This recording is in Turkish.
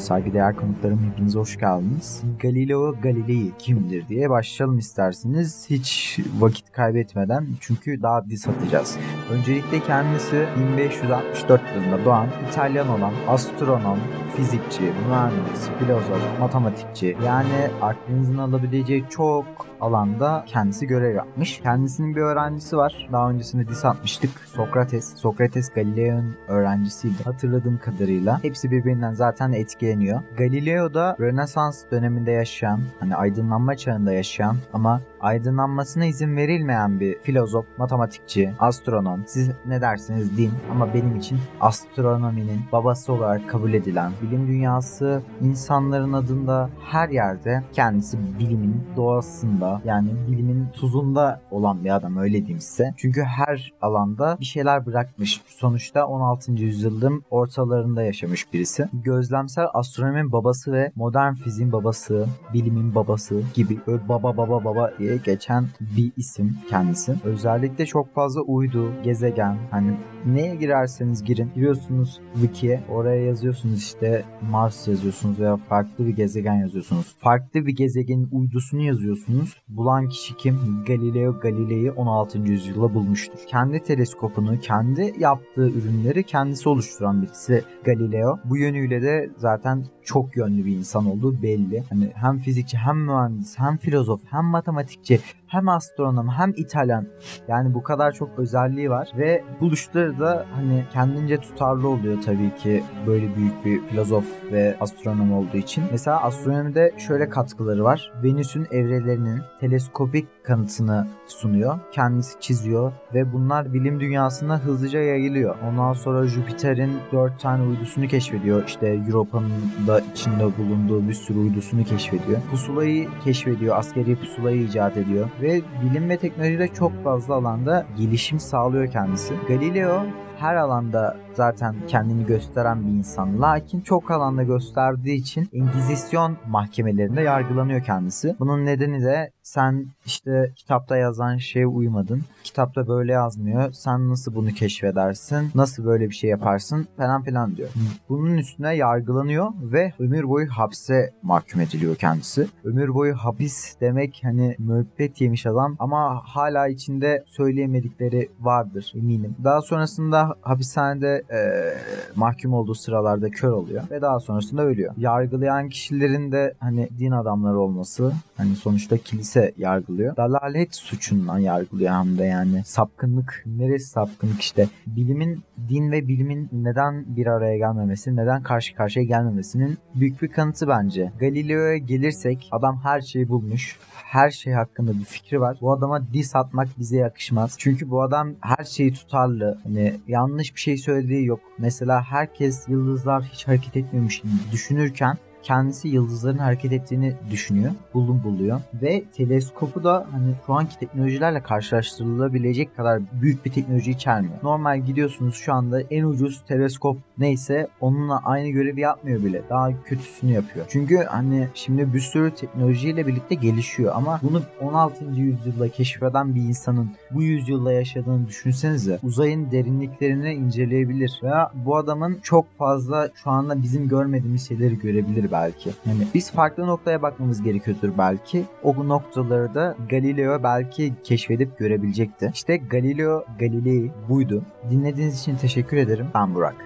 Saygıdeğer konuklarım, hepiniz hoş geldiniz. Galileo Galilei kimdir diye başlayalım isterseniz, hiç vakit kaybetmeden, çünkü daha diz atacağız. Öncelikle kendisi 1564 yılında doğan İtalyan olan astronom, fizikçi, mühendis, filozof, matematikçi, yani aklınızın alabileceği çok alanda kendisi görev yapmış. Kendisinin bir öğrencisi var. Daha öncesinde diss atmıştık. Sokrates. Sokrates Galileo'nun öğrencisiydi hatırladığım kadarıyla. Hepsi birbirinden zaten etkileniyor. Galileo da Rönesans döneminde yaşayan, hani aydınlanma çağında yaşayan ama aydınlanmasına izin verilmeyen bir filozof, matematikçi, astronom. Siz ne dersiniz deyin ama benim için astronominin babası olarak kabul edilen, bilim dünyası insanların adında her yerde, kendisi bilimin doğasında, yani bilimin tuzunda olan bir adam, öyle diyeyim size. Çünkü her alanda bir şeyler bırakmış. Sonuçta 16. yüzyılın ortalarında yaşamış birisi. Gözlemsel astronominin babası ve modern fiziğin babası, bilimin babası gibi böyle baba diye geçen bir isim kendisi. Özellikle çok fazla uydu, gezegen, hani neye girerseniz girin. Giriyorsunuz wiki'ye, oraya yazıyorsunuz işte Mars yazıyorsunuz veya farklı bir gezegen yazıyorsunuz. Farklı bir gezegenin uydusunu yazıyorsunuz. Bulan kişi kim? Galileo Galilei 16. yüzyılda bulmuştur. Kendi teleskopunu, kendi yaptığı ürünleri kendisi oluşturan birisi Galileo. Bu yönüyle de zaten çok yönlü bir insan olduğu belli. Hani hem fizikçi, hem mühendis, hem filozof, hem matematikçi, hem astronom, hem İtalyan. Yani bu kadar çok özelliği var ve buluşları da hani kendince tutarlı oluyor tabii ki, böyle büyük bir filozof ve astronom olduğu için. Mesela astronomide şöyle katkıları var. Venüs'ün evrelerinin teleskopik kanıtını sunuyor. Kendisi çiziyor ve bunlar bilim dünyasına hızlıca yayılıyor. Ondan sonra Jüpiter'in 4 tane uydusunu keşfediyor. İşte Europa'nın da içinde bulunduğu bir sürü uydusunu keşfediyor. Pusulayı keşfediyor. Askeri pusulayı icat ediyor. Ve bilim ve teknolojide çok fazla alanda gelişim sağlıyor kendisi. Galileo her alanda zaten kendini gösteren bir insan. Lakin çok alanda gösterdiği için Engizisyon mahkemelerinde yargılanıyor kendisi. Bunun nedeni de sen işte kitapta yazan şeye uymadın, kitapta böyle yazmıyor, sen nasıl bunu keşfedersin, nasıl böyle bir şey yaparsın falan filan diyor. Bunun üstüne yargılanıyor ve ömür boyu hapse mahkum ediliyor kendisi. Ömür boyu hapis demek hani müebbet yemiş adam ama hala içinde söyleyemedikleri vardır eminim. Daha sonrasında hapishanede mahkum olduğu sıralarda kör oluyor ve daha sonrasında ölüyor. Yargılayan kişilerin de hani din adamları olması, hani sonuçta kilise yargılıyor. Dalalet suçundan yargılıyor hem de, yani sapkınlık. Neresi sapkınlık işte? Bilimin, din ve bilimin neden bir araya gelmemesi, neden karşı karşıya gelmemesinin büyük bir kanıtı bence. Galileo'ya gelirsek, adam her şeyi bulmuş. Her şey hakkında bir fikri var. Bu adama diss atmak bize yakışmaz. Çünkü bu adam her şeyi tutarlı. Hani yanlış bir şey söylediği yok. Mesela herkes yıldızlar hiç hareket etmiyormuş gibi düşünürken kendisi yıldızların hareket ettiğini düşünüyor, buluyor ve teleskopu da hani şu anki teknolojilerle karşılaştırılabilecek kadar büyük bir teknoloji içermiyor. Normal gidiyorsunuz şu anda en ucuz teleskop neyse onunla aynı görevi yapmıyor bile. Daha kötüsünü yapıyor. Çünkü hani şimdi bir sürü teknolojiyle birlikte gelişiyor ama bunu 16. yüzyılda keşfeden bir insanın bu yüzyılda yaşadığını düşünsenize. Uzayın derinliklerini inceleyebilir veya bu adamın çok fazla şu anda bizim görmediğimiz şeyleri görebilir belki. Yani biz farklı noktaya bakmamız gerekiyordur belki. O noktaları da Galileo belki keşfedip görebilecekti. İşte Galileo Galilei buydu. Dinlediğiniz için teşekkür ederim. Ben Burak.